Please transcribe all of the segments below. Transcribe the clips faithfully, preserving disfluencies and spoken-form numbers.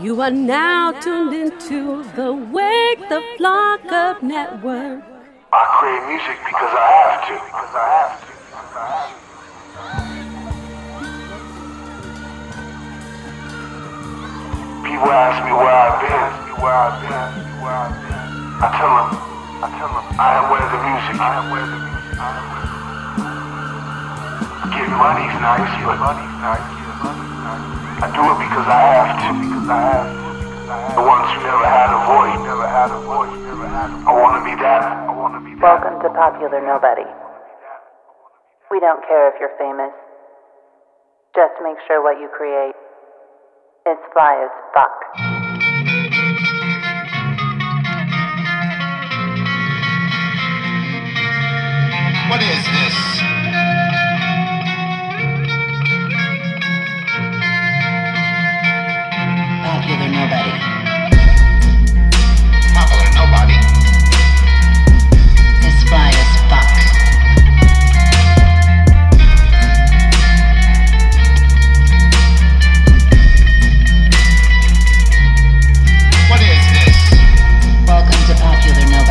You are now tuned into the Wake the Flock Up Network. I create music because I have to. Because I have to. Because I have to. People ask me where I've been. Where I've been. Where I've been. I tell them. I tell them. I am where the music. I am where the music. I am where the music. Getting money's nice, but money's nice. I do it because I have to. Because I have to. The ones who never had a voice. Never had a voice. Never had a voice. I want to be that. I want to be that. Welcome to Popular Nobody. We don't care if you're famous. Just make sure what you create is fly as fuck. What is this? Popular Nobody. Popular Nobody. It's fly as fuck.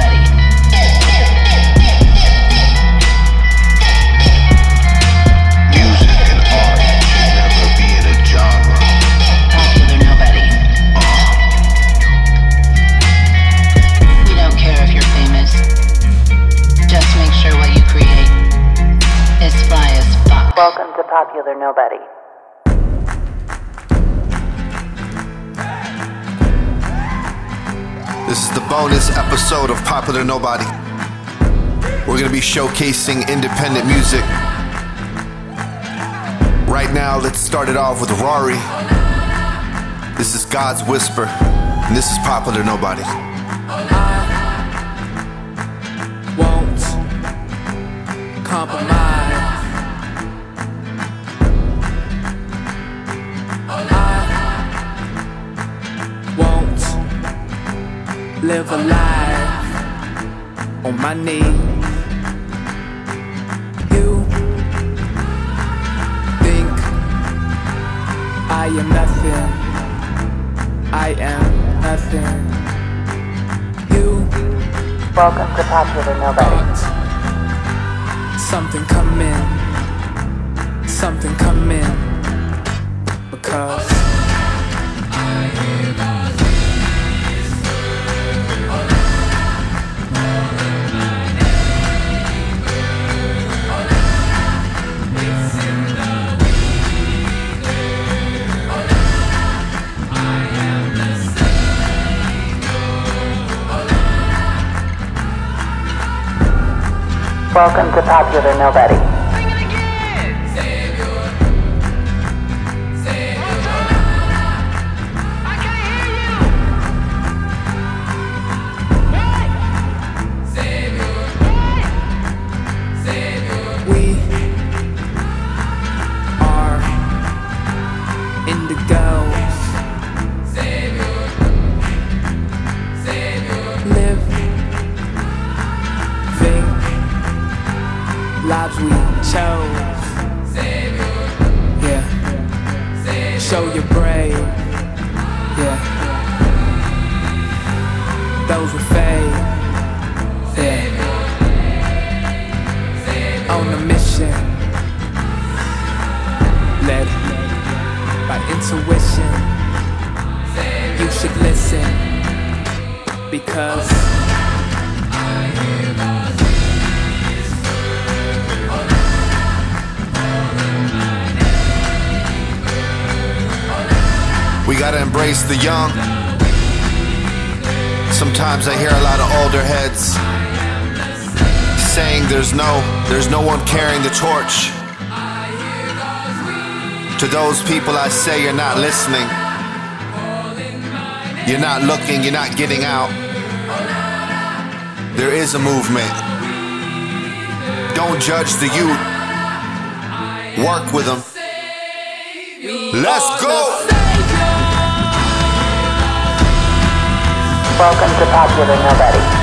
Popular Nobody. Music and art should never be in a genre. Popular Nobody. Uh. We don't care if you're famous. Just make sure what you create is fly as fuck. Welcome to Popular Nobody. This is the bonus episode of Popular Nobody. We're going to be showcasing independent music. Right now, let's start it off with Rari. This is God's Whisper, and this is Popular Nobody. I won't compromise. I won't live a life on my knees. You think I am nothing. I am nothing. You welcome to Popular Nobody. Something come in. Something come in. Because I hear that. Welcome to Popular Nobody. Sing it again. Savior. Savior. I can't hear you. What? Savior. What? Savior. We are indigos. Savior. Savior. Live. Lives we chose. Yeah. Show your brave. Yeah. Those with faith. Yeah. On a mission. Led by intuition. You should listen. Because I hear my we gotta embrace the young. Sometimes I hear a lot of older heads saying there's no, there's no one carrying the torch. To those people I say you're not listening. You're not looking, you're not getting out. There is a movement. Don't judge the youth. Work with them. Let's go! Welcome to Popular Nobody.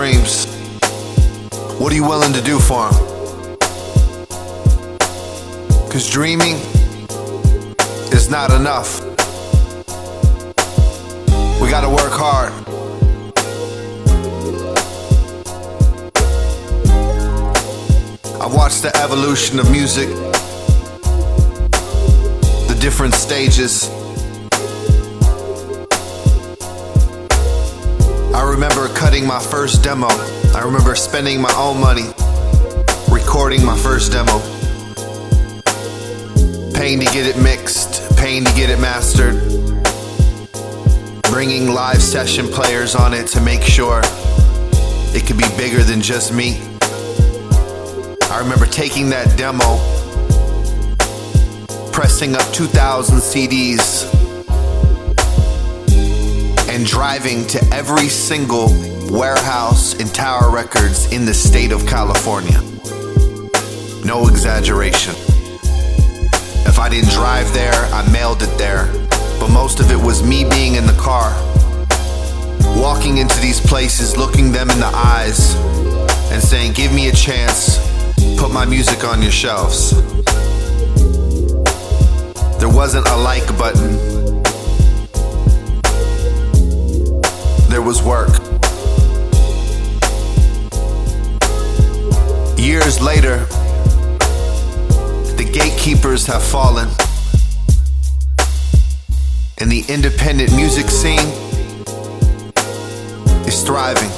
dreams. What are you willing to do for them? Cause dreaming is not enough. We gotta work hard. I've watched the evolution of music, the different stages. I remember cutting my first demo. I remember spending my own money, recording my first demo. Paying to get it mixed, paying to get it mastered. Bringing live session players on it to make sure it could be bigger than just me. I remember taking that demo, pressing up two thousand C Ds, and driving to every single warehouse and Tower Records in the state of California. No exaggeration. If I didn't drive there, I mailed it there. But most of it was me being in the car, walking into these places, looking them in the eyes, and saying, give me a chance, put my music on your shelves. There wasn't a like button. There was work. Years later, the gatekeepers have fallen, and the independent music scene is thriving.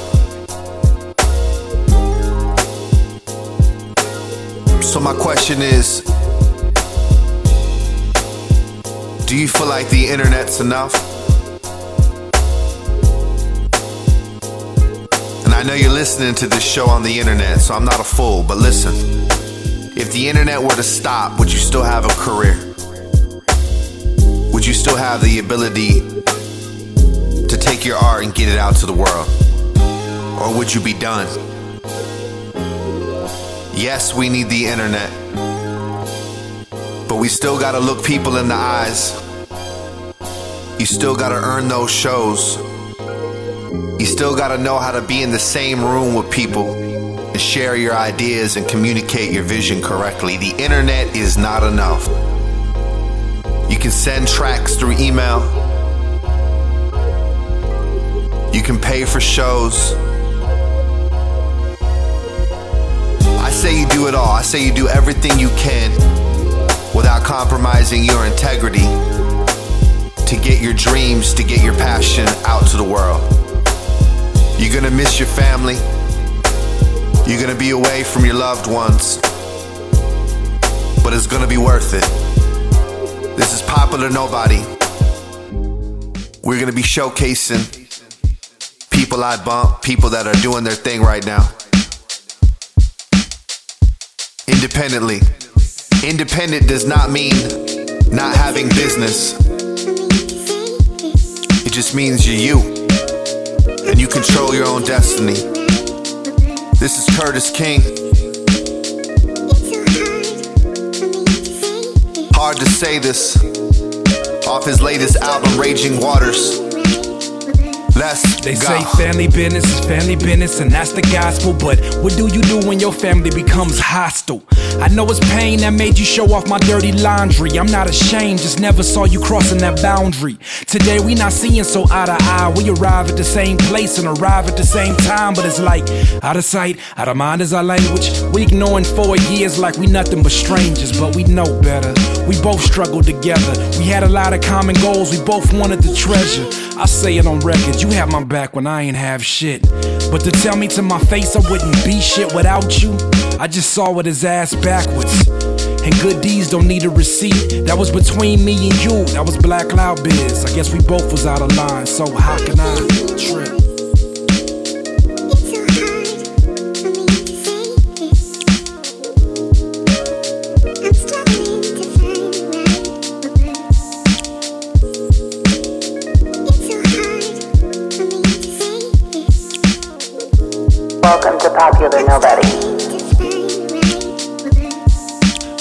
So my question is, do you feel like the internet's enough? I know you're listening to this show on the internet, so I'm not a fool, but listen. If the internet were to stop, would you still have a career? Would you still have the ability to take your art and get it out to the world? Or would you be done? Yes, we need the internet, but we still gotta look people in the eyes. You still gotta earn those shows. You still gotta know how to be in the same room with people and share your ideas and communicate your vision correctly. The internet is not enough. You can send tracks through email. You can pay for shows. I say you do it all. I say you do everything you can without compromising your integrity to get your dreams, to get your passion out to the world. You're gonna miss your family. You're gonna be away from your loved ones. But it's gonna be worth it. This is Popular Nobody. We're gonna be showcasing people I bump, people that are doing their thing right now. Independently. Independent does not mean not having business. It just means you're you. And you control your own destiny. This is Curtis King. Hard to say this. Off his latest album, Raging Waters. Let's they go. Say family business is family business, and that's the gospel. But what do you do when your family becomes hostile? I know it's pain that made you show off my dirty laundry. I'm not ashamed, just never saw you crossing that boundary. Today we not seeing so eye to eye. We arrive at the same place and arrive at the same time, but it's like out of sight, out of mind is our language. We ignoring four years like we nothing but strangers, but we know better. We both struggled together. We had a lot of common goals. We both wanted the treasure. I say it on record. You have my back when I ain't have shit. But to tell me to my face I wouldn't be shit without you, I just saw with his ass backwards. And good deeds don't need a receipt. That was between me and you. That was Black Loud Biz. I guess we both was out of line. So how can I trip? Welcome to Popular Nobody.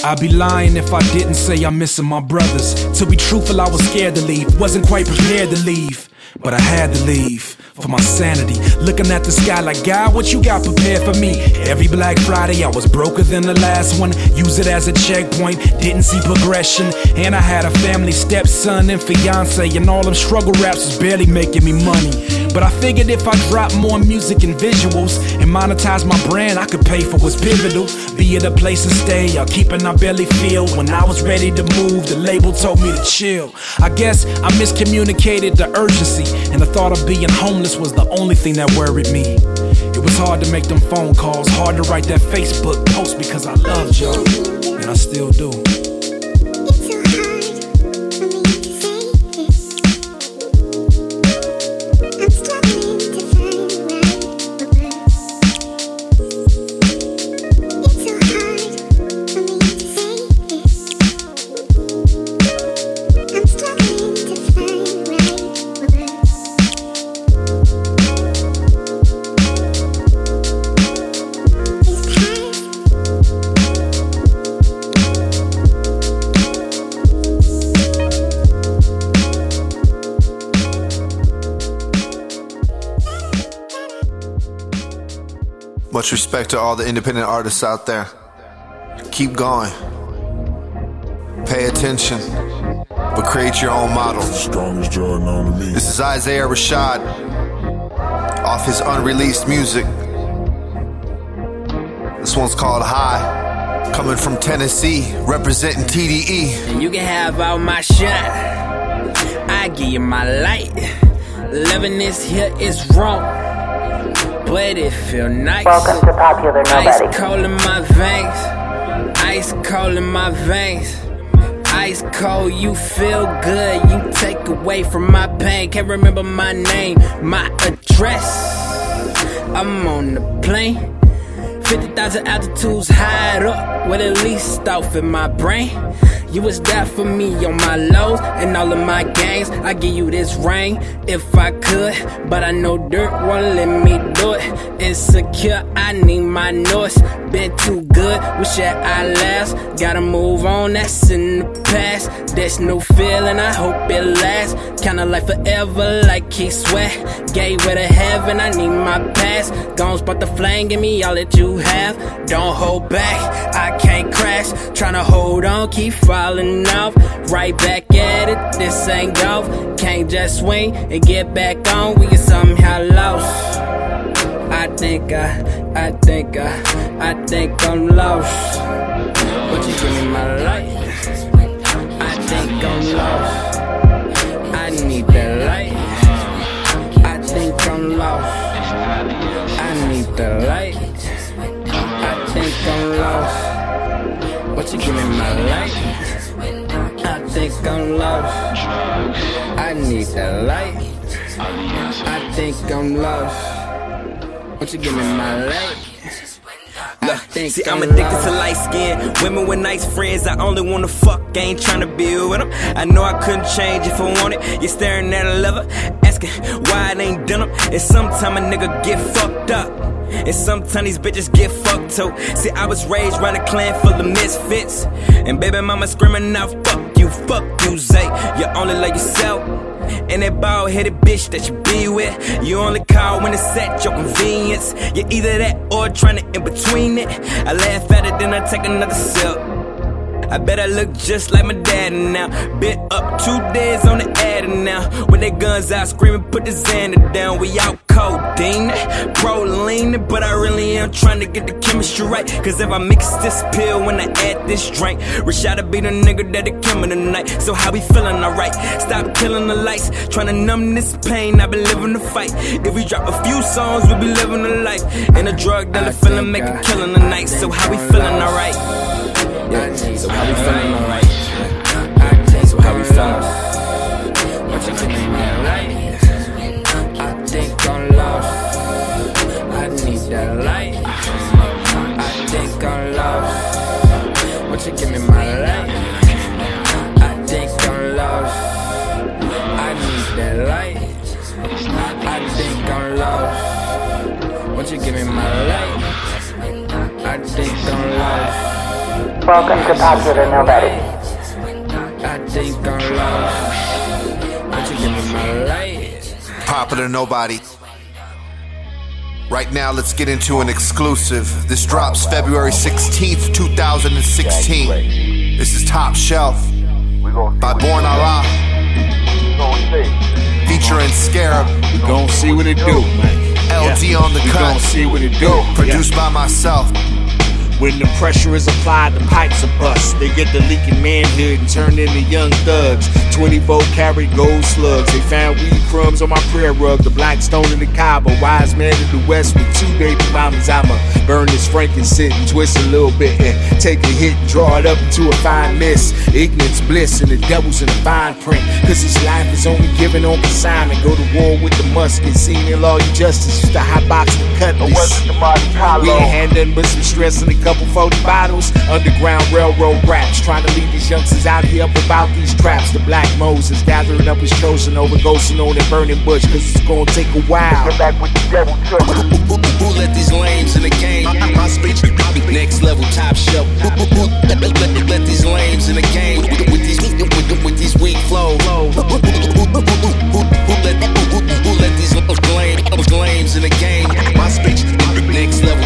I'd be lying if I didn't say I'm missing my brothers. To be truthful, I was scared to leave. Wasn't quite prepared to leave, but I had to leave. for my sanity. Looking at the sky like, God, what you got prepared for me? Every Black Friday, I was broker than the last one. Use it as a checkpoint, didn't see progression. And I had a family, stepson, and fiance. And all them struggle raps was barely making me money. But I figured if I dropped more music and visuals and monetized my brand, I could pay for what's pivotal. Be it a place to stay or keeping our belly filled. When I was ready to move, the label told me to chill. I guess I miscommunicated the urgency, and the thought of being homeless was the only thing that worried me. It was hard to make them phone calls, hard to write that Facebook post, because I loved y'all, and I still do. Much respect to all the independent artists out there. Keep going. Pay attention, but create your own model. This is Isaiah Rashad off his unreleased music. This one's called High. Coming from Tennessee, representing T D E. You can have all my shine, I give you my light. Loving this here is wrong, but it feel nice. Welcome to Popular Nobody. Ice cold in my veins, ice cold in my veins, ice cold. You feel good, you take away from my pain. Can't remember my name, my address. I'm on the plane, fifty thousand altitudes high up, with at least off in my brain. You was there for me on my lows and all of my gains. I give you this ring if I could, but I know dirt won't let me do it. Insecure, I need my noise. Been too good, wish that I last. Gotta move on, that's in the past. There's no feeling, I hope it lasts. Kinda like forever, like he sweat. Gateway to heaven, I need my past. Gone spot the flame, give me all that you have. Don't hold back, I can't crash. Tryna hold on, keep falling off. Right back at it, this ain't golf. Can't just swing and get back on. We get somehow lost. I think I, I think I, I think I'm lost. But you give me my life. I think I'm lost. I need that light. I think I'm lost. I need the light. I think I'm lost. But you give me my light. I think I'm lost. I need the light. I think I'm lost. Won't you give me my light? See, I'm addicted to light skin women with nice friends. I only wanna fuck, I ain't tryna build with them. I know I couldn't change if I wanted. You're staring at a lover, asking why it ain't done up. And sometime a nigga get fucked up, and sometimes these bitches get fucked too. See, I was raised round a clan full of misfits, and baby mama screaming out, fuck you, fuck you, Zay. You only love yourself. And that bald-headed bitch that you be with, you only call when it's at your convenience. You're either that or trying to in between it. I laugh at it, then I take another sip. I bet I look just like my daddy now. Been up two days on the ad now. With their guns out screaming, put the Xander down. We out codeine, proline, but I really am trying to get the chemistry right. Cause if I mix this pill when I add this drink, Rashada be the nigga that it coming tonight. So how we feeling alright? Stop killing the lights, trying to numb this pain. I been living the fight. If we drop a few songs, we be living the life. And a drug dealer feeling make a killing tonight. So how we feeling alright? Yeah. So how we feeling alright? Yeah. So how we feeling? What you give me my light? I think I'm lost. I need that light. I think I'm lost. What you give me my light? I think I'm lost. I need that light. I think I'm lost. What you give me my light? I think I'm lost. Welcome to Popular Nobody. I think I'm lost. Popular Nobody. Right now, let's get into an exclusive. This drops February sixteenth, twenty sixteen. This is Top Shelf by Born Allah, featuring Scarab. We gon' see what it do, man. L D on the cut. We gon' see what it do. Produced by myself. When the pressure is applied, the pipes are bust. They get the leaking manhood and turn into young thugs. twenty-four carat gold slugs. They found weed crumbs on my prayer rug. The black stone in the Kaaba. Wise man in the West with two baby mommies. I'ma burn this frankincense and twist a little bit and take a hit and draw it up into a fine mist. Ignorance, bliss, and the devil's in the fine print. Cause his life is only given on consignment. Go to war with the musket. Seen in law and justice. Used to hot box the cutlass. We ain't had nothing but some stress in the couple forty bottles, underground railroad raps, trying to lead these youngsters out here up about these traps. The black Moses gathering up his chosen over ghosting on and burning bush, cause it's gonna take a while. Come back with the devil. Who, who, who, who let these lames in the game? My, my speech, next level, top shelf. Who, who, who let, let, let these lames in the game with these with, with these weak flow? Who, who, who, who, who let who, who let these lames in the game? My speech, next level.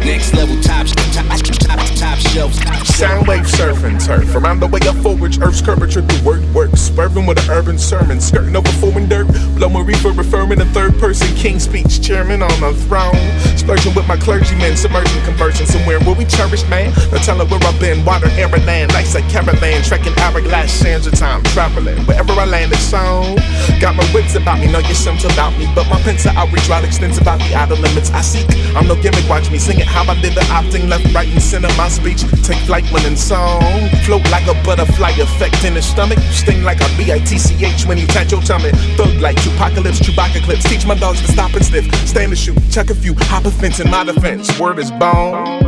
Next level, top, top, top, top shelf. Sound wave surfing turf. Around the way I forage, earth's curvature through work, work. Swerving with an urban sermon. Skirting over flowing dirt. Blowing reefer, referring to third person. King speech, chairman on the throne. Splurging with my clergymen. Submerging, conversing somewhere where we cherish, man. Now tell her where I've been. Water, air, and land. Life's a caravan. Trekking hourglass, sands of time. Traveling wherever I land, it's on. Got my wits about me. Know your sims about me. But my pens are outreach, right extensive. About the outer limits I seek. I'm no gimmick, watch me singing. How I did the opting, left, right, and center. My speech, take flight when in song. Float like a butterfly, effect in the stomach. Sting like a B I T C H when you touch your tummy. Thug like Tupacalypse, Chewbacca clips. Teach my dogs to stop and sniff. Stand and shoot, chuck a few, hop a fence in my defense. Word is bone.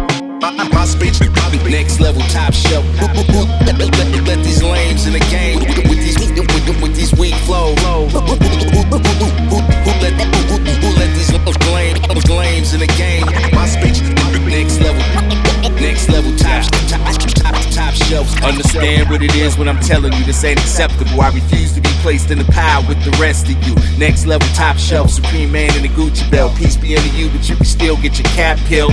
My, my speech, next level, top shelf. Let, let, let, let these lames in the game with these with, with these weak flow. Let, let these lames in the game. My speech, next level, next level, top, top, top, top shelf. Understand what it is when I'm telling you this ain't acceptable. I refuse to be placed in the pile with the rest of you. Next level, top shelf, supreme man in the Gucci belt. Peace be unto you, but you can still get your cap peeled.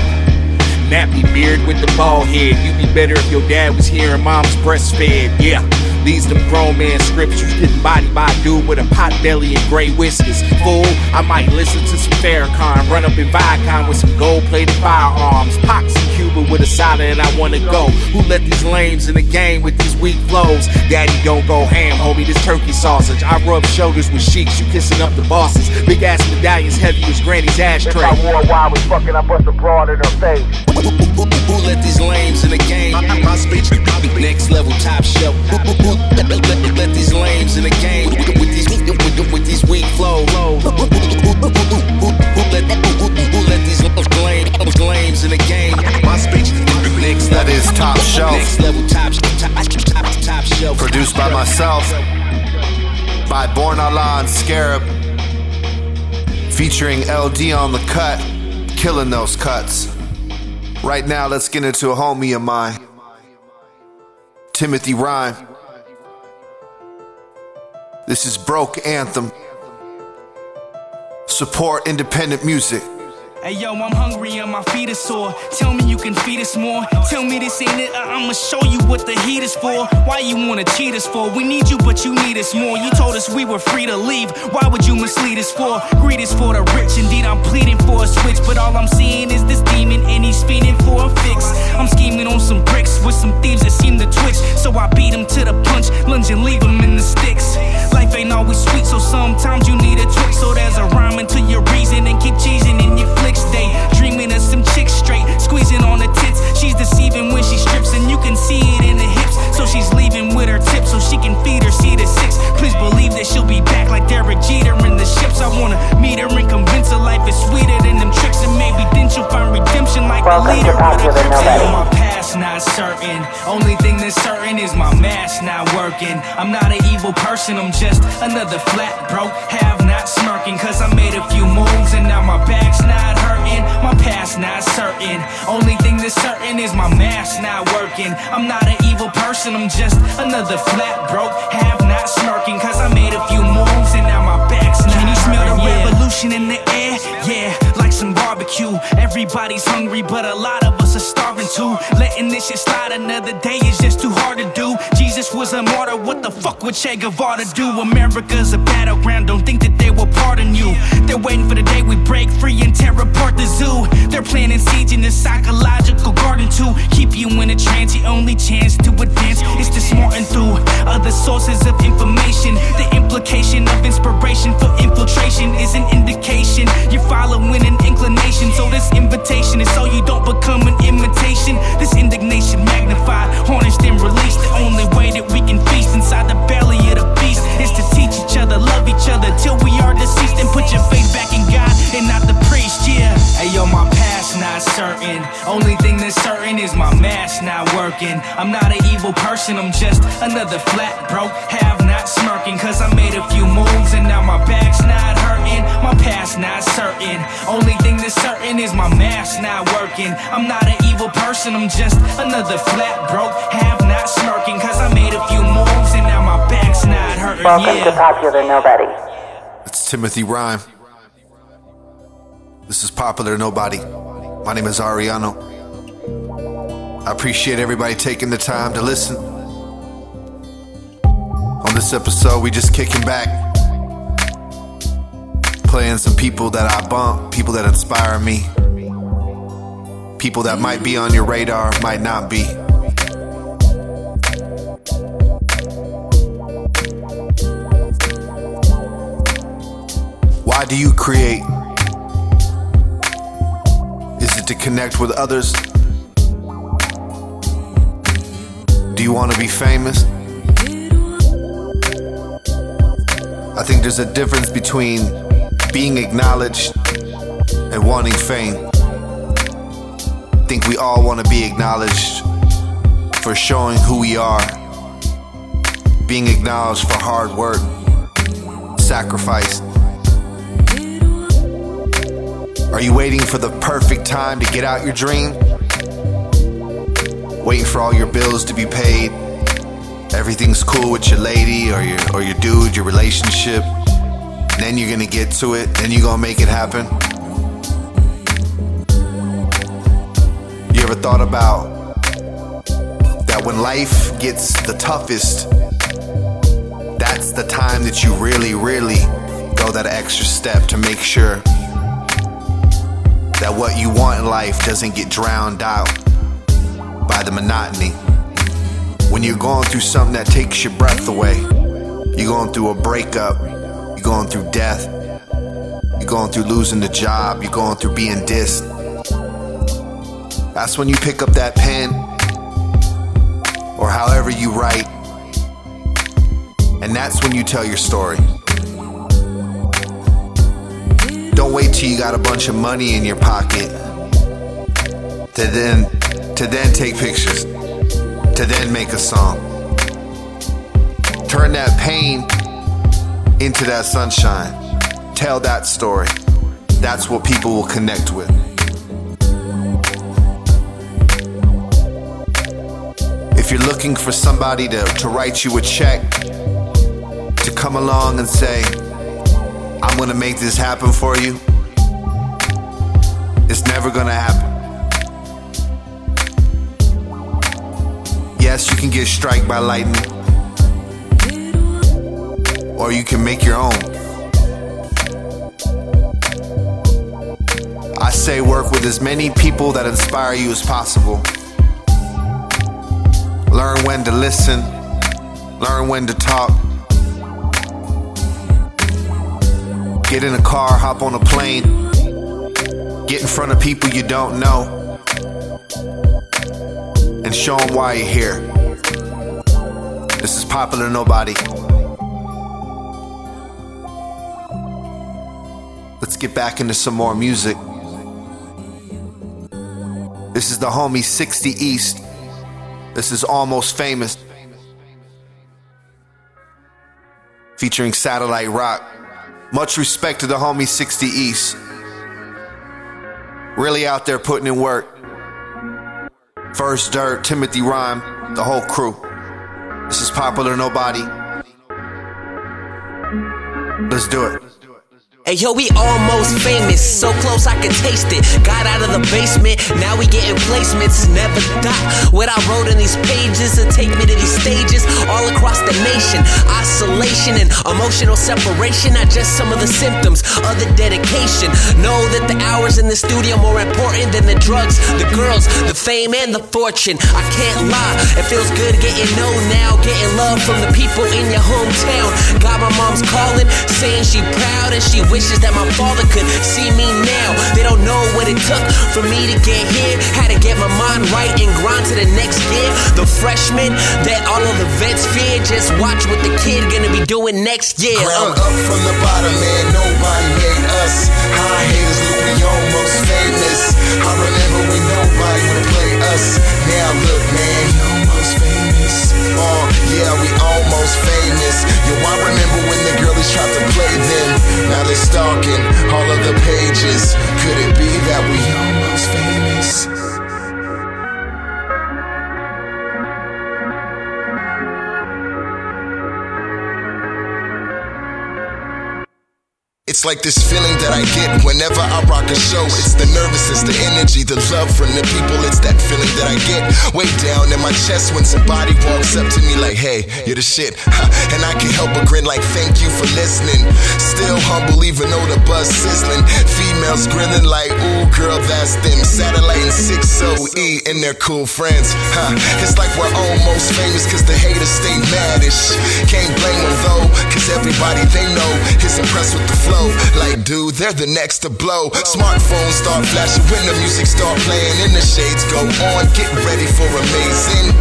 Nappy beard with the bald head. You'd be better if your dad was here and mom's breastfed. Yeah, these them grown man scriptures. Getting body by a dude with a pot belly and gray whiskers. Fool, I might listen to some Farrakhan. Run up in Viacom with some gold plated firearms. Pox in Cuba with a soda and I wanna go. Who let these lames in the game with these weak flows? Daddy don't go ham, homie, this turkey sausage. I rub shoulders with sheiks, you kissing up the bosses. Big ass medallions heavy as granny's ashtray. I wore while I was fucking, I bust a broad in her face. Who, who, who, who let these lames in the game? My, my speech, next level, top shelf. Who, who, who let, let, let these lames in the game with, with these with, with these weak flow? Who, who, who, who, who, who let who, who let these lames, lames in the game? My speech, next level, that is top shelf. Next level, top, top, top, top shelf. Produced by myself, by Born Allah and Scarab, featuring L D on the cut, killing those cuts. Right now, let's get into a homie of mine, Timothy Rhyme. This is Broke Anthem. Support independent music. Hey yo, I'm hungry and my feet are sore. Tell me you can feed us more. Tell me this ain't it, I'ma show you what the heat is for. Why you wanna cheat us for? We need you but you need us more. You told us we were free to leave. Why would you mislead us for? Greed is for the rich. Indeed I'm pleading for a switch. But all I'm seeing is this demon and he's fiending for a fix. I'm scheming on some bricks with some thieves that seem to twitch. So I beat him to the punch, lunge and leave him in the sticks. Life ain't always sweet so sometimes you need a trick. So there's a rhyme into your reason and keep cheesing in your flick. Day, dreaming of some chick straight, squeezing on her tits. She's deceiving when she strips, and you can see it in the hips. So she's leaving with her tip, so she can feed her seed to six. Please believe that she'll be back like Derek Jeter in the ships. I wanna meet her and convince her life is sweeter than them tricks, and maybe then she'll find redemption like the leader with a crypto. My past not certain. Only thing that's certain is my mask not working. I'm not an evil person, I'm just another flat broke. Have not smirking, cause I made a few moves and now my back's not hurting, my past not certain. Only thing that's certain is my mask not working. I'm not an evil person, I'm just another flat broke. Have not smirking, cause I made a few moves and now my back's not. Can you smell the revolution in the air? Yeah, like like some barbecue. Everybody's hungry, but a lot of us are starving too. Letting this shit slide another day is just too hard to do. Jesus was a martyr, what the fuck would Che Guevara do? America's a battleground, don't think that they will pardon you. They're waiting for the day we break free and tear apart the zoo. They're planting siege in the psychological garden too. Keep you in a trance, your only chance to advance is to smarten through other sources of information. The implication of inspiration for infiltration is an indication you're following an inclination. So this invitation is so you don't become an imitation. This indignation magnified, harnessed and released. The only way that we can feast inside the belly of the beast is to teach each other, love each other till we are deceased. And put your faith back in God and not the priest, yeah. Ayo, my past not certain. Only thing that's certain is my mask not working. I'm not an evil person, I'm just another flat broke, have not smirking. Cause I made a few moves and now my back's not hurting. My past not certain. Only thing that's certain is my mask not working. I'm not an evil person, I'm just another flat broke, have not smirking. Cause I made a few moves and now my back's not hurting. Welcome yeah. to Popular Nobody. It's Timothy Rhyme. This is Popular Nobody. My name is Ariano. I appreciate everybody taking the time to listen. On this episode, we just kicking back, playing some people that I bump, people that inspire me, people that might be on your radar, might not be. Why do you create? To connect with others? Do you want to be famous? I think there's a difference between being acknowledged and wanting fame. I think we all want to be acknowledged for showing who we are, being acknowledged for hard work, sacrifice. Are you waiting for the perfect time to get out your dream? Waiting for all your bills to be paid? Everything's cool with your lady or your or your dude, your relationship. And then you're gonna get to it, then you're gonna make it happen. You ever thought about that when life gets the toughest, that's the time that you really, really go that extra step to make sure that what you want in life doesn't get drowned out by the monotony. When you're going through something that takes your breath away, you're going through a breakup, you're going through death, you're going through losing the job, you're going through being dissed. That's when you pick up that pen, or however you write, and that's when you tell your story. Don't wait till you got a bunch of money in your pocket to then to then take pictures, to then make a song. Turn that pain into that sunshine. Tell that story. That's what people will connect with. If you're looking for somebody to, to write you a check, to come along and say, I'm gonna make this happen for you, it's never gonna happen. Yes, you can get struck by lightning, or you can make your own. I say work with as many people that inspire you as possible. Learn when to listen, learn when to talk. Get in a car, hop on a plane. Get in front of people you don't know and show them why you're here. This is Popular Nobody. Let's get back into some more music. This is the homie sixty East. This is Almost Famous, featuring Satellite Rock. Much respect to the homie sixty East. Really out there putting in work. First Dirt, Timothy Rhyme, the whole crew. This is Popular Nobody. Let's do it. Hey yo, we almost famous, so close I could taste it. Got out of the basement, now we getting placements. Never thought what I wrote in these pages would take me to these stages all across the nation. Isolation and emotional separation are just some of the symptoms of the dedication. Know that the hours in the studio more important than the drugs, the girls, the fame, and the fortune. I can't lie, it feels good getting known now, getting love from the people in your hometown. Got my mom's calling, saying she proud and she wishes that my father could see me now. They don't know what it took for me to get here. Had to get my mind right and grind to the next year. The freshman that all of the vets fear. Just watch what the kid gonna be doing next year. Ground uh. up from the bottom, man. Nobody made us. High haters look, we almost famous. I remember when nobody would play us. Now look, man, almost famous. Oh yeah, we almost famous. Yo, I remember when the girlies tried to play them. Now they stalking all of the pages. Could it be that we almost famous? It's like this feeling that I get whenever I rock a show. It's the nervousness, the energy, the love from the people. It's that feeling that I get way down in my chest when somebody walks up to me like, hey, you're the shit. And I can't help but grin like, thank you for listening. Still humble even though the buzz sizzling. Females grilling like, ooh, girl, that's them. Satellite and sixty E and their cool friends. It's like we're almost famous cause the haters stay mad-ish. Can't blame them though, cause everybody they know is impressed with the flow. Like, dude, they're the next to blow. Smartphones start flashing when the music start playing and the shades go on. Get ready for amazing.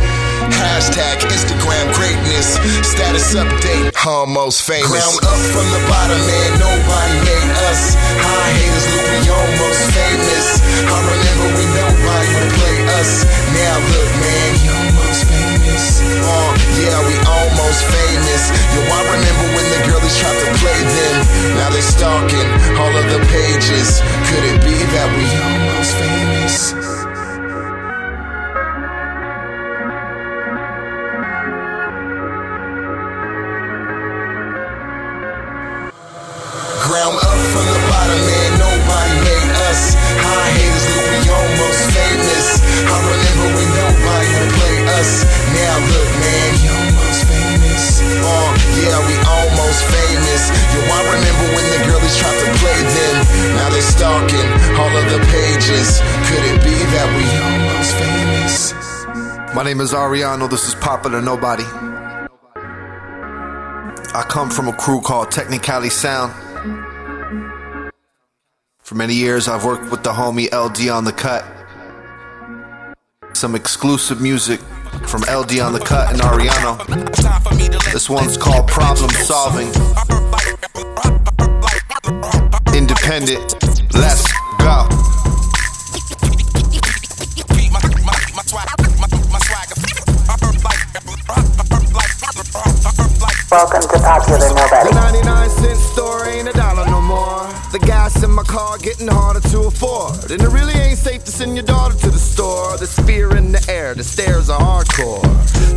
Hashtag Instagram greatness. Status update, almost famous. Ground up from the bottom, man, nobody made us. High haters look, we almost famous. I remember when nobody would play us. Now look, man, we almost famous. Oh, yeah, we almost famous. Yo, I remember when the girlies tried to play them. Now they're stalking all of the pages. Could it be that we almost famous? Stalking all of the pages. Could it be that we almost famous? My name is Ariano. This is Popular Nobody. I come from a crew called Technicali Sound. For many years, I've worked with the homie L D on the Cut. Some exclusive music from L D on the Cut and Ariano. This one's called Problem Solving. Independent. Let's go. Welcome to Popular Nobody. ninety-nine cent store ain't a dollar no more. The gas in my car getting harder to afford. And it really ain't safe to send your daughter to the store. The spear in the air, the stairs are hardcore.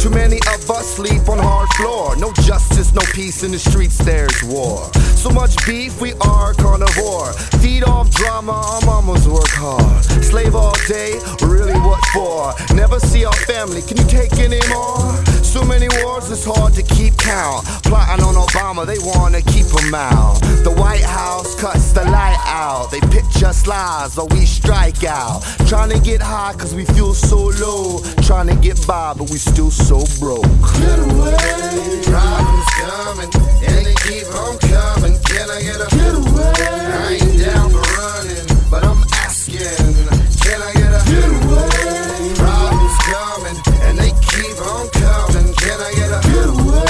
Too many of us sleep on hard floor. No justice, no peace in the streets, there's war. So much beef, we are carnivore. Feed off drama, our mamas work hard. Slave all day, really what for? Never see our family, can you take any more? So many wars, it's hard to keep count. Plotting on Obama, they wanna keep him out. The White House cuts the light out. They pitch us lies, or we strike out. Trying to get high, cause we feel so low. Trying to get by, but we still so broke. Get away. Problems coming, and they keep on coming. Can I get a get away? I ain't down for running, but I'm asking. Can I get a get away? Problems coming, and they keep on coming. Can I get a get away?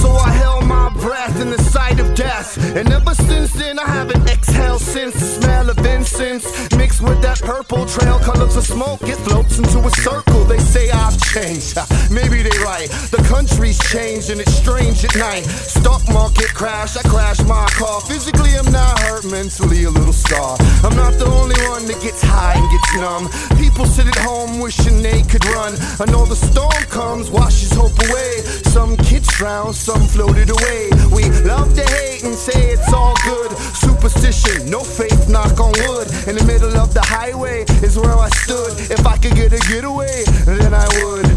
So I held my breath in the sight of death, and ever since then I haven't exhaled since the smell of incense mixed with that purple trail colors of smoke. It floats into a circle. They say I've changed. Maybe they right. The country's changed and it's strange at night. Stock market crash, I crashed my car. Physically I'm not hurt, mentally a little scarred. I'm not not the only one that gets high and gets numb. People sit at home wishing they could run. I know the storm comes, washes hope away. Some kids drown, some floated away. We love to hate and say it's all good. Superstition, no faith, knock on wood. In the middle of the highway is where I stood. If I could get a getaway, then I would. Would.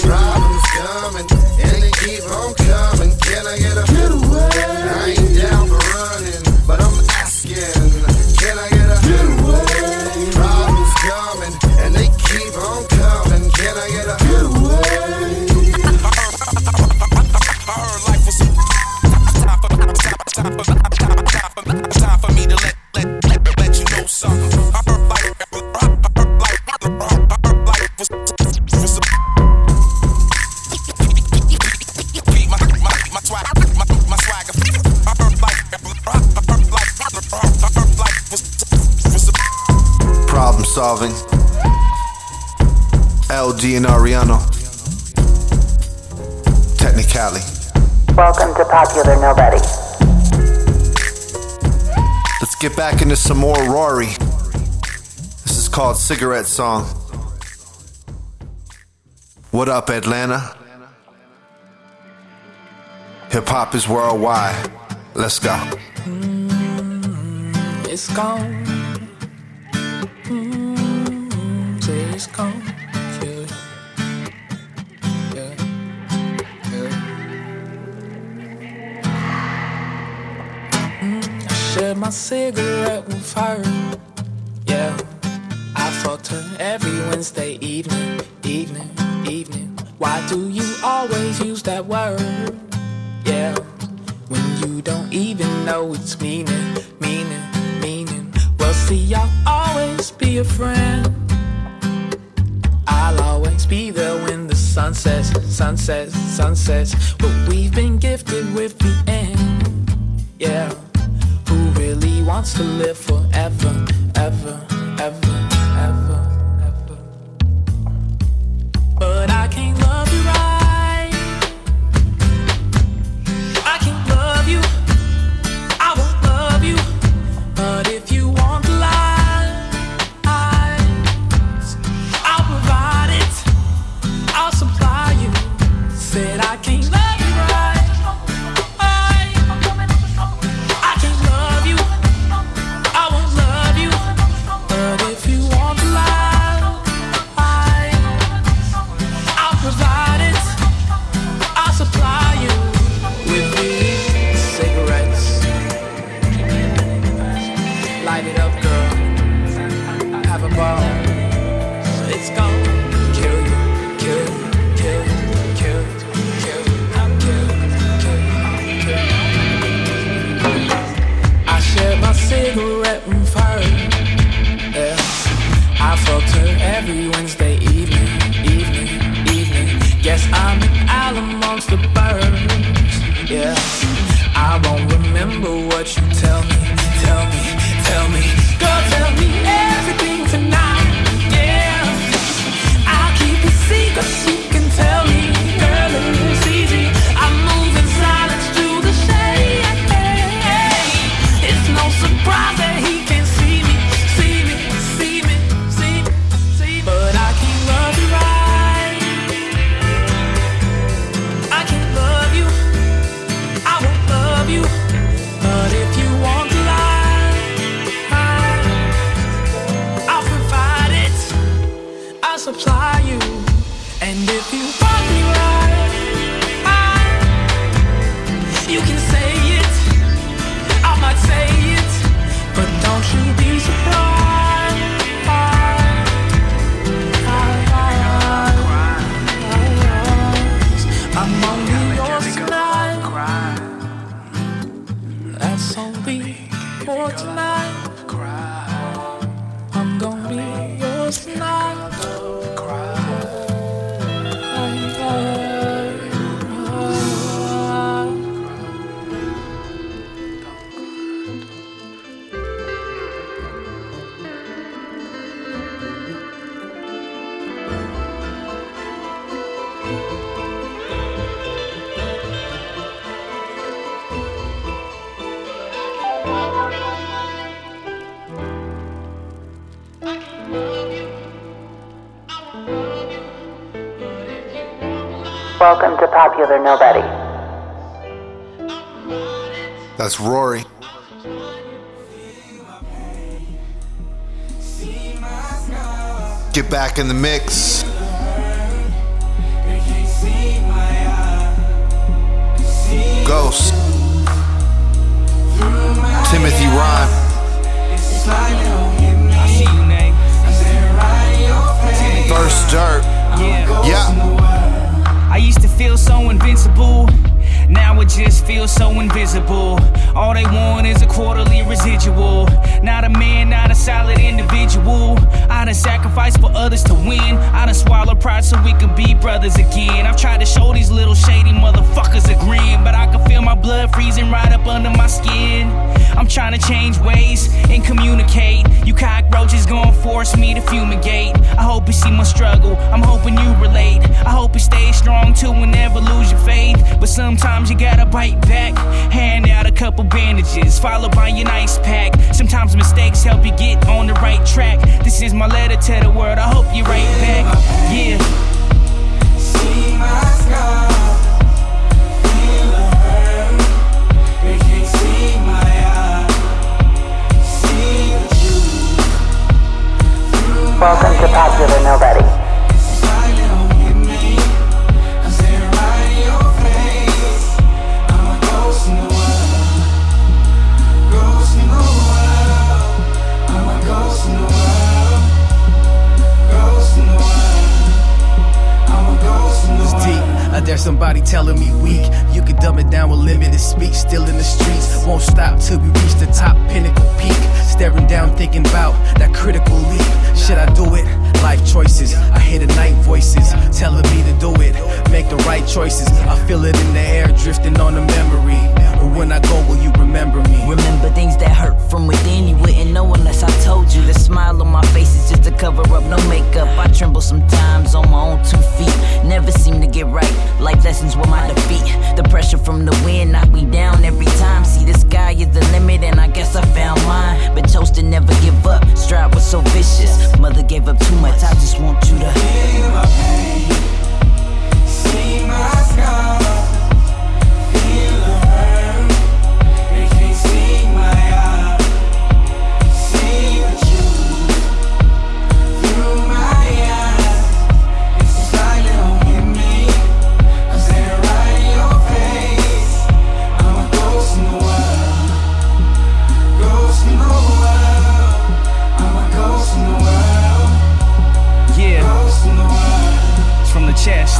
Problems coming, and they keep on coming. Can I get a getaway? I ain't down for running, but I'm asking. Can I get a getaway? Problems coming, and they keep on coming. Can I get a getaway? I heard life was time for, time for, time for me to let, let, let, let you know something. I heard life, I heard life, I heard life was. Problem solving. L D and Ariano. Technicali. Welcome to Popular Nobody. Let's get back into some more Rory. This is called Cigarette Song. What up, Atlanta? Hip hop is worldwide. Let's go. Mm, it's gone. Mm, say it's gone. Yeah. Yeah. Yeah. Mm, I shared my cigarette with her. Yeah. I fucked her every Wednesday evening, evening, evening. Why do you always use that word? Yeah. When you don't even know its meaning, meaning, meaning. Well, see, I'll always be a friend. I'll always be there when the sun sets, sun sets, sun sets. But we've been gifted with the end. Yeah. Who really wants to live forever, ever, ever, ever, ever? But I can't love you right. Every Wednesday evening, evening, evening. Guess I'm an owl amongst the birds. Yeah, I won't remember what you tell me, tell me, tell me. Girl, tell me everything tonight. Yeah, I'll keep the secrets you can tell me. Girl, it's easy. I move in silence through the shade. It's no surprise that he can see me, see me, see me. Supply you, and if you want me right, I, you can say it, I might say it, but don't you be surprised, I'm only yours tonight, that's only for tonight, I'm gonna be yours tonight. Welcome to Popular Nobody. That's Rory. Get back in the mix. Ghost Timothy Rhyme. First Dirt. Yeah. yeah. I used to feel so invincible. Now it just feels so invisible. All they want is a quarterly residual. Not a man, not a solid individual. I done sacrificed for others to win. I done swallowed pride so we could be brothers again. I've tried to show these little shady motherfuckers a grin, but I can feel my blood freezing right up under my skin. I'm trying to change ways and communicate. You cockroaches gonna force me to fumigate. I hope you see my struggle, I'm hoping you relate. I hope you stay strong too and never lose your faith. But sometimes you gotta bite back, hand out a couple bandages, followed by your nice pack. Sometimes mistakes help you get on the right track. This is my letter to the world, I hope you're right back. Yeah. See my scar, feel the hurt. They can't see my eye, see the truth. Welcome to Popular Nobody. There's somebody telling me weak. You can dumb it down with limited speech. Still in the streets, won't stop till we reach the top pinnacle peak. Staring down, thinking about that critical leap. Should I do it? Life choices. I hear the night voices telling me to do it. Make the right choices. I feel it in the air, drifting on the memory. Or when I go, will you remember me? Remember things that hurt from within. You wouldn't know unless I told you. The smile on my face is just a cover up, no makeup. I tremble sometimes on my own two feet. Never seem to get right. Life lessons were my defeat. The pressure from the wind knocked me down every time. See, the sky is the limit, and I guess I found mine. But chose to never give up. Strive was so vicious. Mother gave up too much. I just want you to feel my pain, see my scar, feel the hurt. They can't see my eye, see the truth through my eyes. It's a silent home in me. I'm staring right in your face. I'm a ghost in the world, ghost in the world. I'm a ghost in the world. From the chest.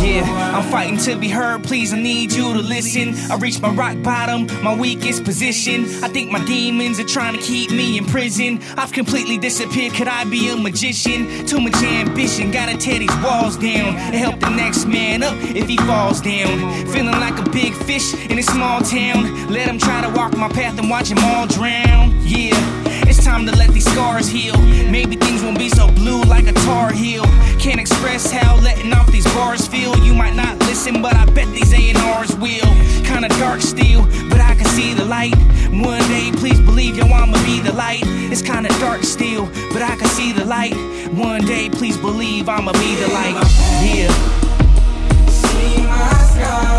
Yeah, I'm fighting to be heard, please I need you to listen. I reached my rock bottom, my weakest position. I think my demons are trying to keep me in prison. I've completely disappeared, could I be a magician? Too much ambition, gotta tear these walls down and help the next man up if he falls down. Feeling like a big fish in a small town. Let him try to walk my path and watch him all drown. Yeah, it's time to let these scars heal. Maybe things won't be so blue like a tar heel. Can't express how letting off these bars feel. You might not listen, but I bet these A and R's will. Kinda dark still, but I can see the light. One day, please believe, yo, I'ma be the light. It's kinda dark still, but I can see the light. One day, please believe, I'ma be the light. Yeah. See my sky.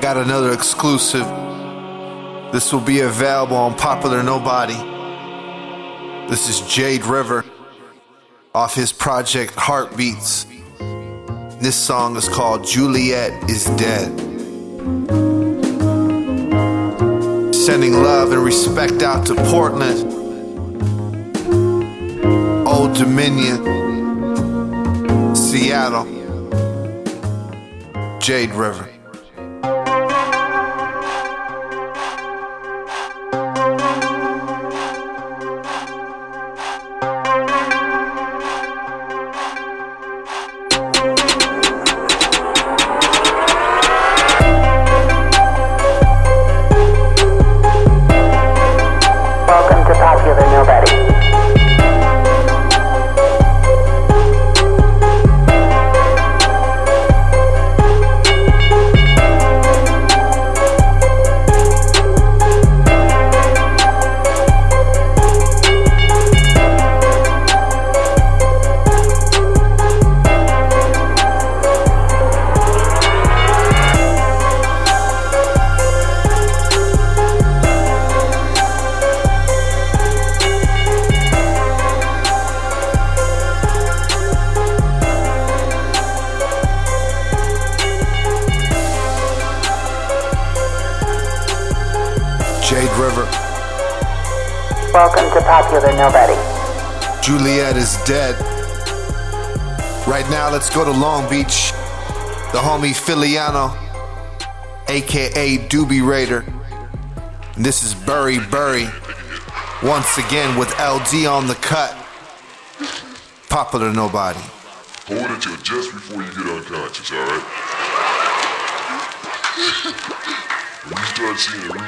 Got another exclusive. This will be available on Popular Nobody. This is Jade River off his project Heartbeats. This song is called Juliet Is Dead. Sending love and respect out to Portland, Old Dominion, Seattle, Jade River. Juliet is Dead. Right now, let's go to Long Beach. The homie Filiano, aka Doobie Raider. And this is Burry Burry. Once again with L D on the cut. Popular Nobody. Hold it till just before you get unconscious, alright? When you start seeing it,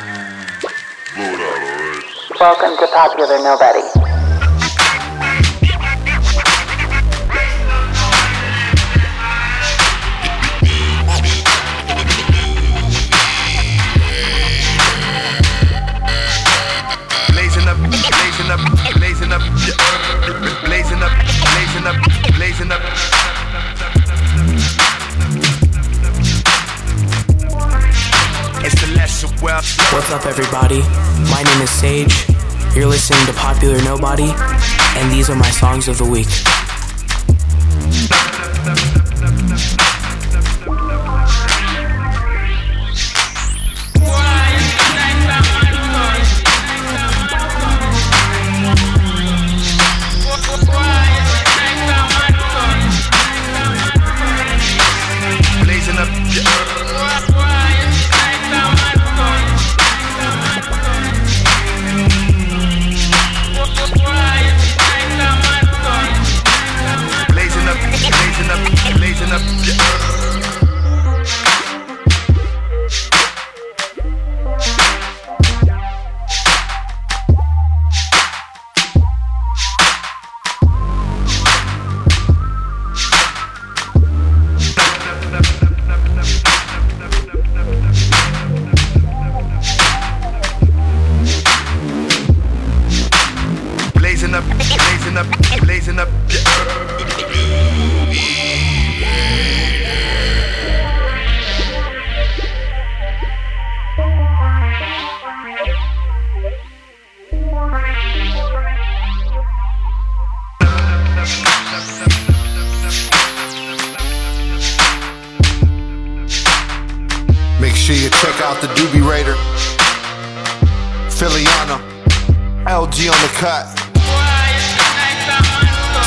blow it out, alright? Welcome to Popular Nobody. Blazing up, blazing up, blazing up, blazing up. It's the lesser wealth. What's up, everybody? My name is Sage. You're listening to Popular Nobody, and these are my songs of the week.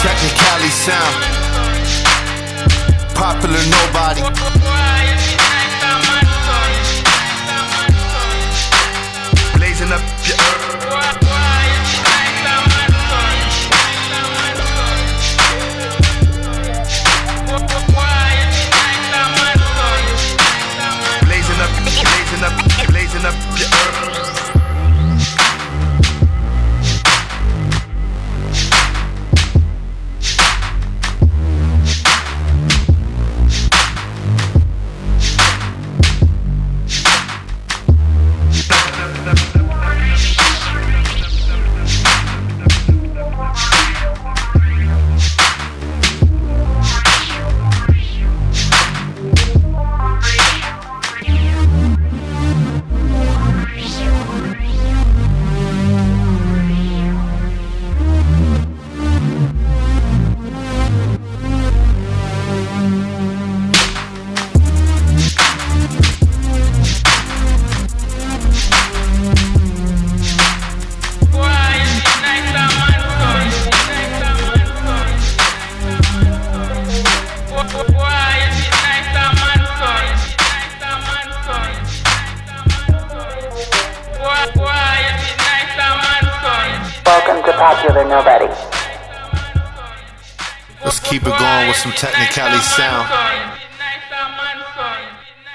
Technicali Sound, Popular Nobody. Blazing up your earth. Blazing up, blazing up, blazing up your earth. Welcome to Popular Nobody. Let's keep it going with some Technicali Sound.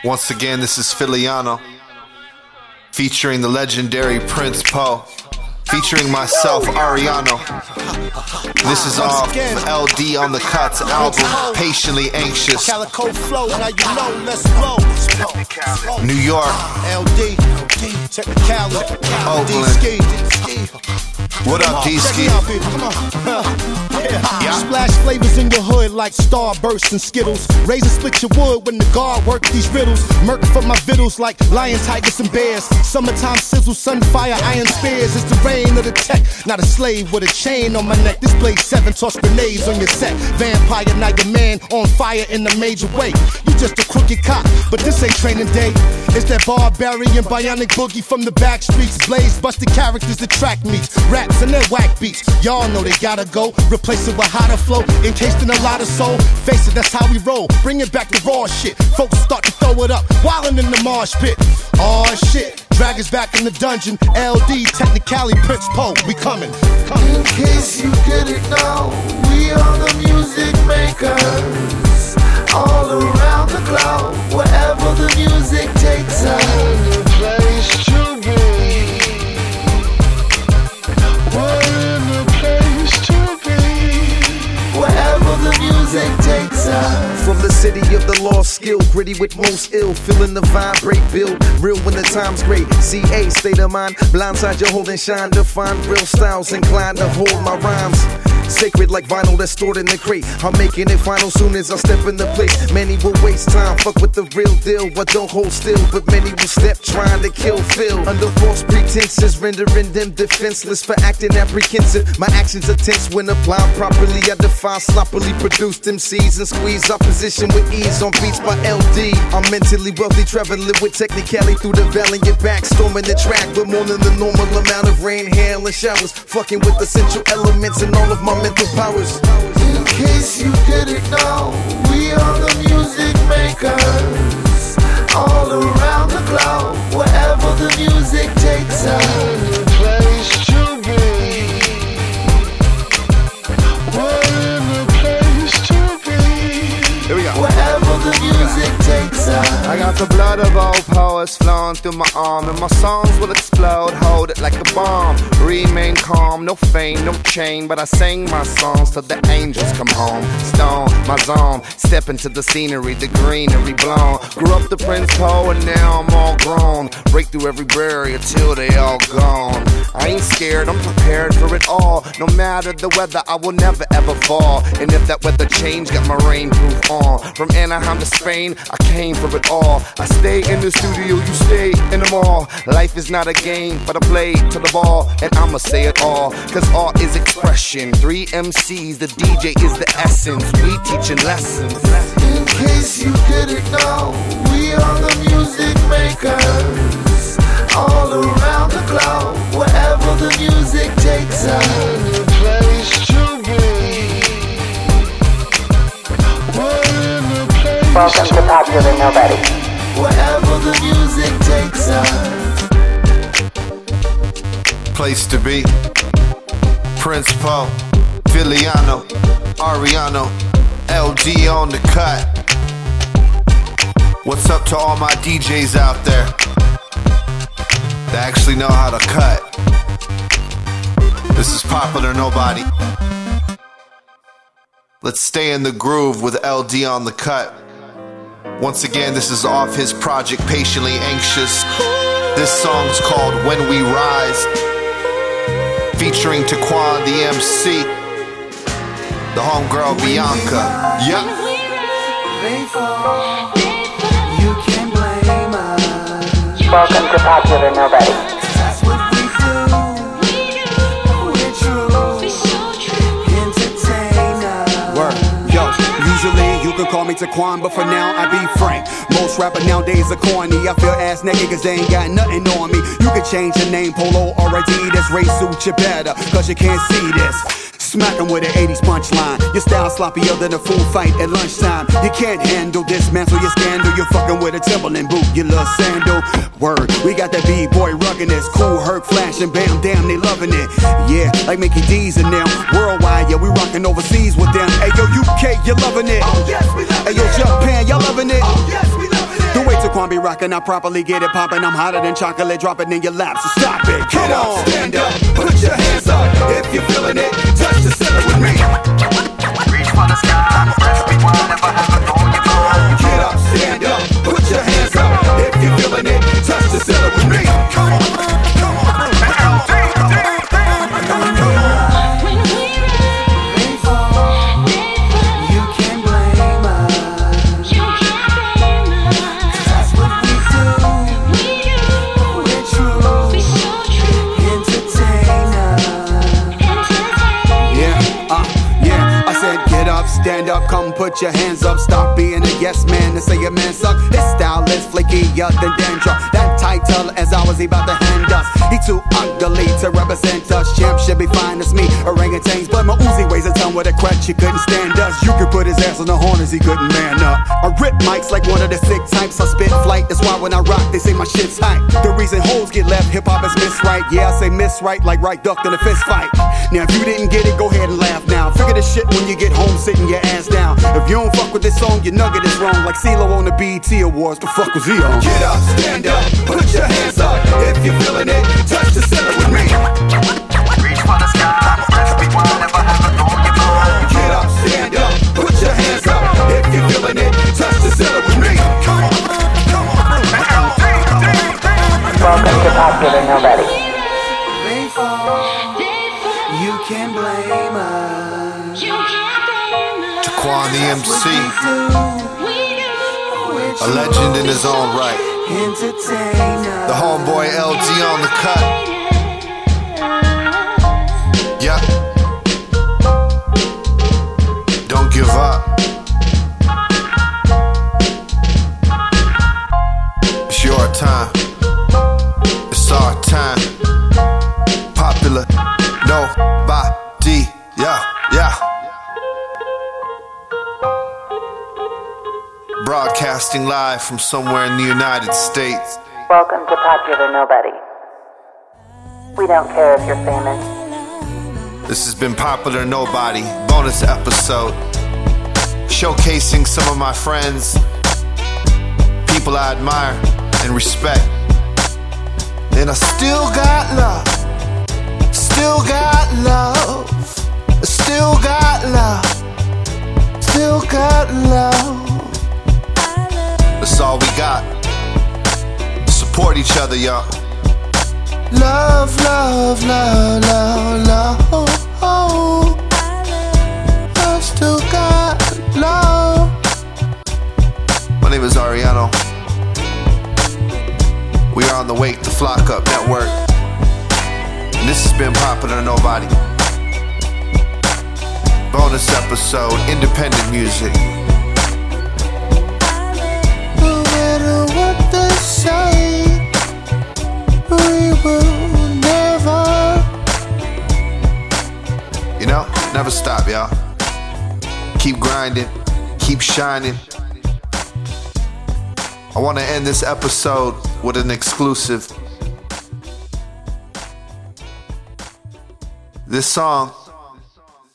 Once again, this is Filiano, featuring the legendary Prince Poe, featuring myself, Ariano. This is off L D on the Cut's album, Patiently Anxious. New York, L D, Oakland. What up, D-Ski? Yeah. Splash flavors in your hood like Starburst and Skittles. Razor split your wood when the guard work these riddles. Murk for my vittles like lions, tigers, and bears. Summertime sizzle, sunfire, iron spears. It's the reign of the tech, not a slave with a chain on my neck. This blade seven, toss grenades on your set. Vampire, now your man on fire in a major way. You just a crooked cop, but this ain't training day. It's that barbarian bionic boogie from the back streets. Blaze busted characters that track meets. Raps and their whack beats, y'all know they gotta go. Replace it with hotter flow, encased in a lot of soul. Face it, that's how we roll, bring it back to raw shit. Folks start to throw it up, wildin' in the marsh pit. Aw shit, drag us back in the dungeon. L D, Technicali, Prince Poe, we comin'. In case you didn't know, we are the music makers. All around the globe, wherever the music takes us. Any place to be. The music takes us. From the city of the lost skill, gritty with most ill, feeling the vibrate, build real when the time's great. C A, state of mind, blindside your hold and shine. Define real styles, inclined to hold my rhymes. Sacred like vinyl that's stored in the crate. I'm making it final soon as I step in the place. Many will waste time, fuck with the real deal. I don't hold still, but many will step trying to kill Phil. Under false pretenses, rendering them defenseless for acting apprehensive. My actions are tense when applied properly. I defy sloppily produced M Cs and squeeze opposition with ease on beats by L D. I'm mentally wealthy, traveling with Technicali through the valley and back, storming the track with more than the normal amount of rain, hail, and showers. Fucking with essential elements and all of my mental powers. In case you didn't know, we are the music makers. All around the globe, wherever the music takes us. Any place to be. Any place to be. Here we go. Wherever the music takes us. I got the blood of old poets flowing through my arm, and my songs will explode, hold it like a bomb. Remain calm, no fame, no chain, but I sing my songs till the angels come home. Stone, my zone, step into the scenery, the greenery blown. Grew up the Prince Poe and now I'm all grown. Break through every barrier till they all gone. I ain't scared, I'm prepared for it all. No matter the weather, I will never ever fall. And if that weather change, got my rainproof on. From Anaheim to Spain, I came for it all. I stay in the studio, you stay in the mall. Life is not a game, but I play to the ball. And I'ma say it all, cause art is expression. Three M Cs, the D J is the essence. We teaching lessons. In case you didn't know, we are the music makers. All around the globe, wherever the music takes us. Welcome to Popular Nobody. Wherever the music takes us. Place to be. Prince Poe, Filiano, Ariano, L D on the cut. What's up to all my D Js out there that actually know how to cut? This is Popular Nobody. Let's stay in the groove with L D on the cut. Once again, this is off his project, Patiently Anxious. This song's called When We Rise, featuring Taquan, the M C, the homegirl Bianca. Yep. Welcome to Popular Nobody. Usually you could call me Taquan, but for now I be frank. Most rapper nowadays are corny. I feel ass naked cause they ain't got nothing on me. You could change your name, Polo or Adidas. Race suit you better, cause you can't see this. Smack him with an eighties punchline. Your style sloppier than a food fight at lunchtime. You can't handle this, mantle your scandal. You're fucking with a Timberland boot, you little sandal. Word, we got that B-boy ruggedness. Cool, hurt, flashing, bam, damn, they loving it. Yeah, like Mickey D's and them. Worldwide, yeah, we rocking overseas with them. Hey yo, U K, you loving it. Oh yes, we loving it. Hey yo, Japan, y'all loving it. Oh yes, we loving it. The way Taquan be rocking, I properly get it poppin'. I'm hotter than chocolate, drop it in your lap, so stop it. Come on, stand up, put your hands up if you're feeling it. Touch the ceiling with me. Reach for the sky, let's be wild, never have a long time. Get up, stand up, put your hands up if you're feeling it. Touch the ceiling with me. Come on, come on, come on. Stand up, come put your hands up. Stop being a yes man and say your man suck. His style is flakier than dandruff. That title as I was about to hand us. He too ugly to represent us. Champ should be fine as me, orangutans. But my Uzi weighs a ton with a crutch. He couldn't stand us. You could put his ass on the horn as he couldn't man up. I rip mics like one of the sick types. I spit flight, that's why when I rock they say my shit's hype. The reason hoes get left, hip hop is misright. Yeah, I say misright like right duck in a fist fight. Now if you didn't get it, go ahead and laugh now. Figure this shit when you get home sitting your ass down. If you don't fuck with this song, your nugget is wrong. Like CeeLo on the B E T Awards, the fuck was he on? Get up, stand up, put your hands up if you're feeling it. Touch the ceiling with me. Reach for the sky, let's be wild, never have a long time. Get up, stand up, put your hands up if you're feeling it. Touch the ceiling with me. Come on, come on. Welcome to Popular Nobody. They fall. You can't blame us. You can't blame us. Taquan the M C, a legend in his own right. The homeboy L D on the cut. Yeah. Don't give up. It's your time. It's our time. Popular Nobody. Yeah, yeah. Broadcasting live from somewhere in the United States. Welcome to Popular Nobody. We don't care if you're famous. This has been Popular Nobody, bonus episode. Showcasing some of my friends, people I admire and respect. And I still got love. Still got love. Still got love. Still got love. That's all we got. Support each other, y'all. Love, love, love, love, love. Oh, I still got love. My name is Ariano. We are on the Wake the Flock Up Network. And this has been Popular Nobody. Bonus episode, independent music. Say we will never. You know, never stop, y'all. Keep grinding, keep shining. I want to end this episode with an exclusive. This song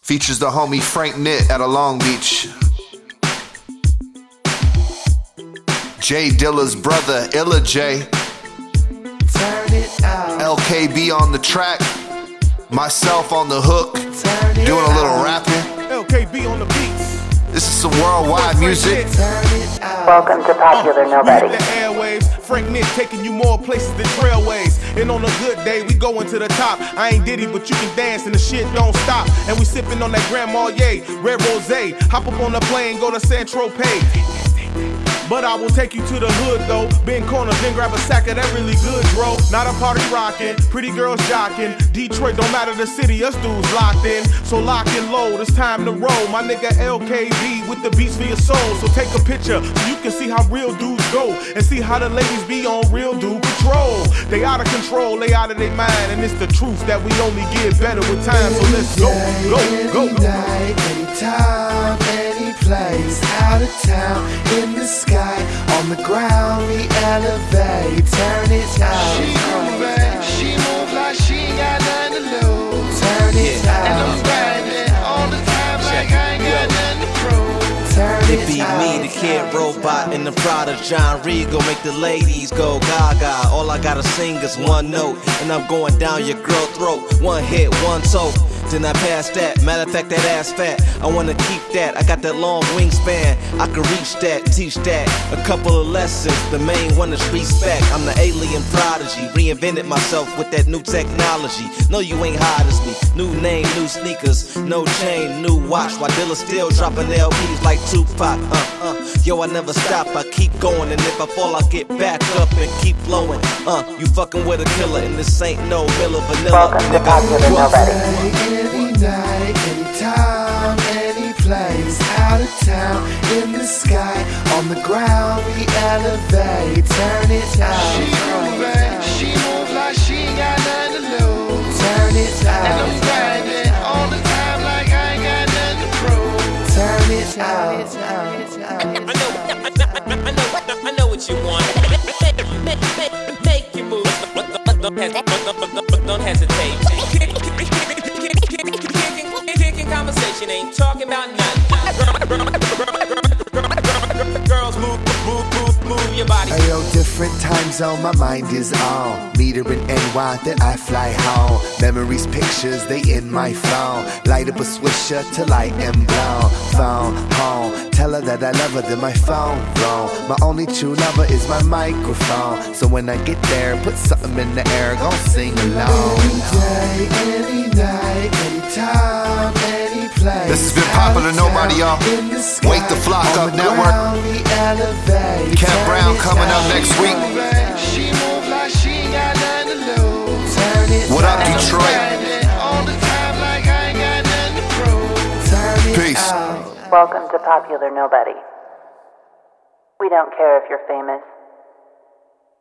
features the homie Frank Nitt out of Long Beach. Jay Dilla's brother, Illa J. Turn it out. L K B on the track. Myself on the hook. Turn doing a little out. Rapping. L K B on the beats. This is some worldwide music. Welcome to Popular Nobody. The airwaves. Frank Nitt taking you more places than trailways. And on a good day, we going to the top. I ain't Diddy, but you can dance and the shit don't stop. And we sipping on that Grand Marnier, Red Rosé. Hop up on the plane, go to Saint Tropez. But I will take you to the hood though. Bend corner, then grab a sack of that really good bro. Not a party rockin', pretty girls jockin'. Detroit don't matter the city, us dudes locked in. So lock and load, it's time to roll. My nigga L K B with the beats for your soul. So take a picture so you can see how real dudes go. And see how the ladies be on real dude control. They out of control, they out of their mind. And it's the truth that we only get better with time. So let's go, go, go. Every night, any time, any place, out of town, in the sky, on the ground, we elevate, turn it out. She move like, she move like she ain't got nothing to lose. Turn it out. And I'm grinding all the time like I ain't got nothing to prove. Turn it, it be out. Me, the kid robot in the Prada, John Rigo, make the ladies go gaga. All I gotta sing is one note, and I'm going down your girl throat. One hit, one toe. Then I pass that, matter of fact that ass fat, I wanna keep that, I got that long wingspan, I can reach that, teach that, a couple of lessons, the main one is respect, I'm the alien prodigy, reinvented myself with that new technology, no you ain't hot as me, new name, new sneakers, no chain, new watch, while Dilla's still dropping L Ps like Tupac, uh, uh, yo I never stop, I keep going, and if I fall I get back up and keep blowing, uh, you fucking with a killer, and this ain't no Miller Vanilla, nigga, I'm nobody. Every night, any time, any place, out of town, in the sky, on the ground, we elevate, turn it out. She move like, she move like she ain't got nothing to lose. Turn it out. And I'm grinding all the time like I ain't got nothing to prove. Turn it out. I know, I know, I know what you want. Make, make, make, make your move, but don't hesitate. But don't hesitate. Kicking conversation ain't talking about nothing. Girls move, move, move, move your body. Ayo, different time zone, my mind is on. Meter in N Y, then I fly home. Memories, pictures, they in my phone. Light up a swisher till I am blown. Phone, home. Tell her that I love her, then my phone wrong. My only true lover is my microphone. So when I get there, put something in the air, gon' sing along. Any day, any night, any time, any place. This has been Popular Nobody, y'all. Wake the Flock Up Network. Camp Brown coming up next week. She move like she ain't got nothing to lose. What up, Detroit? Peace. Welcome to Popular Nobody. We don't care if you're famous.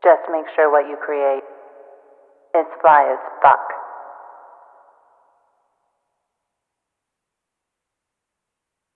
Just make sure what you create is fly as fuck.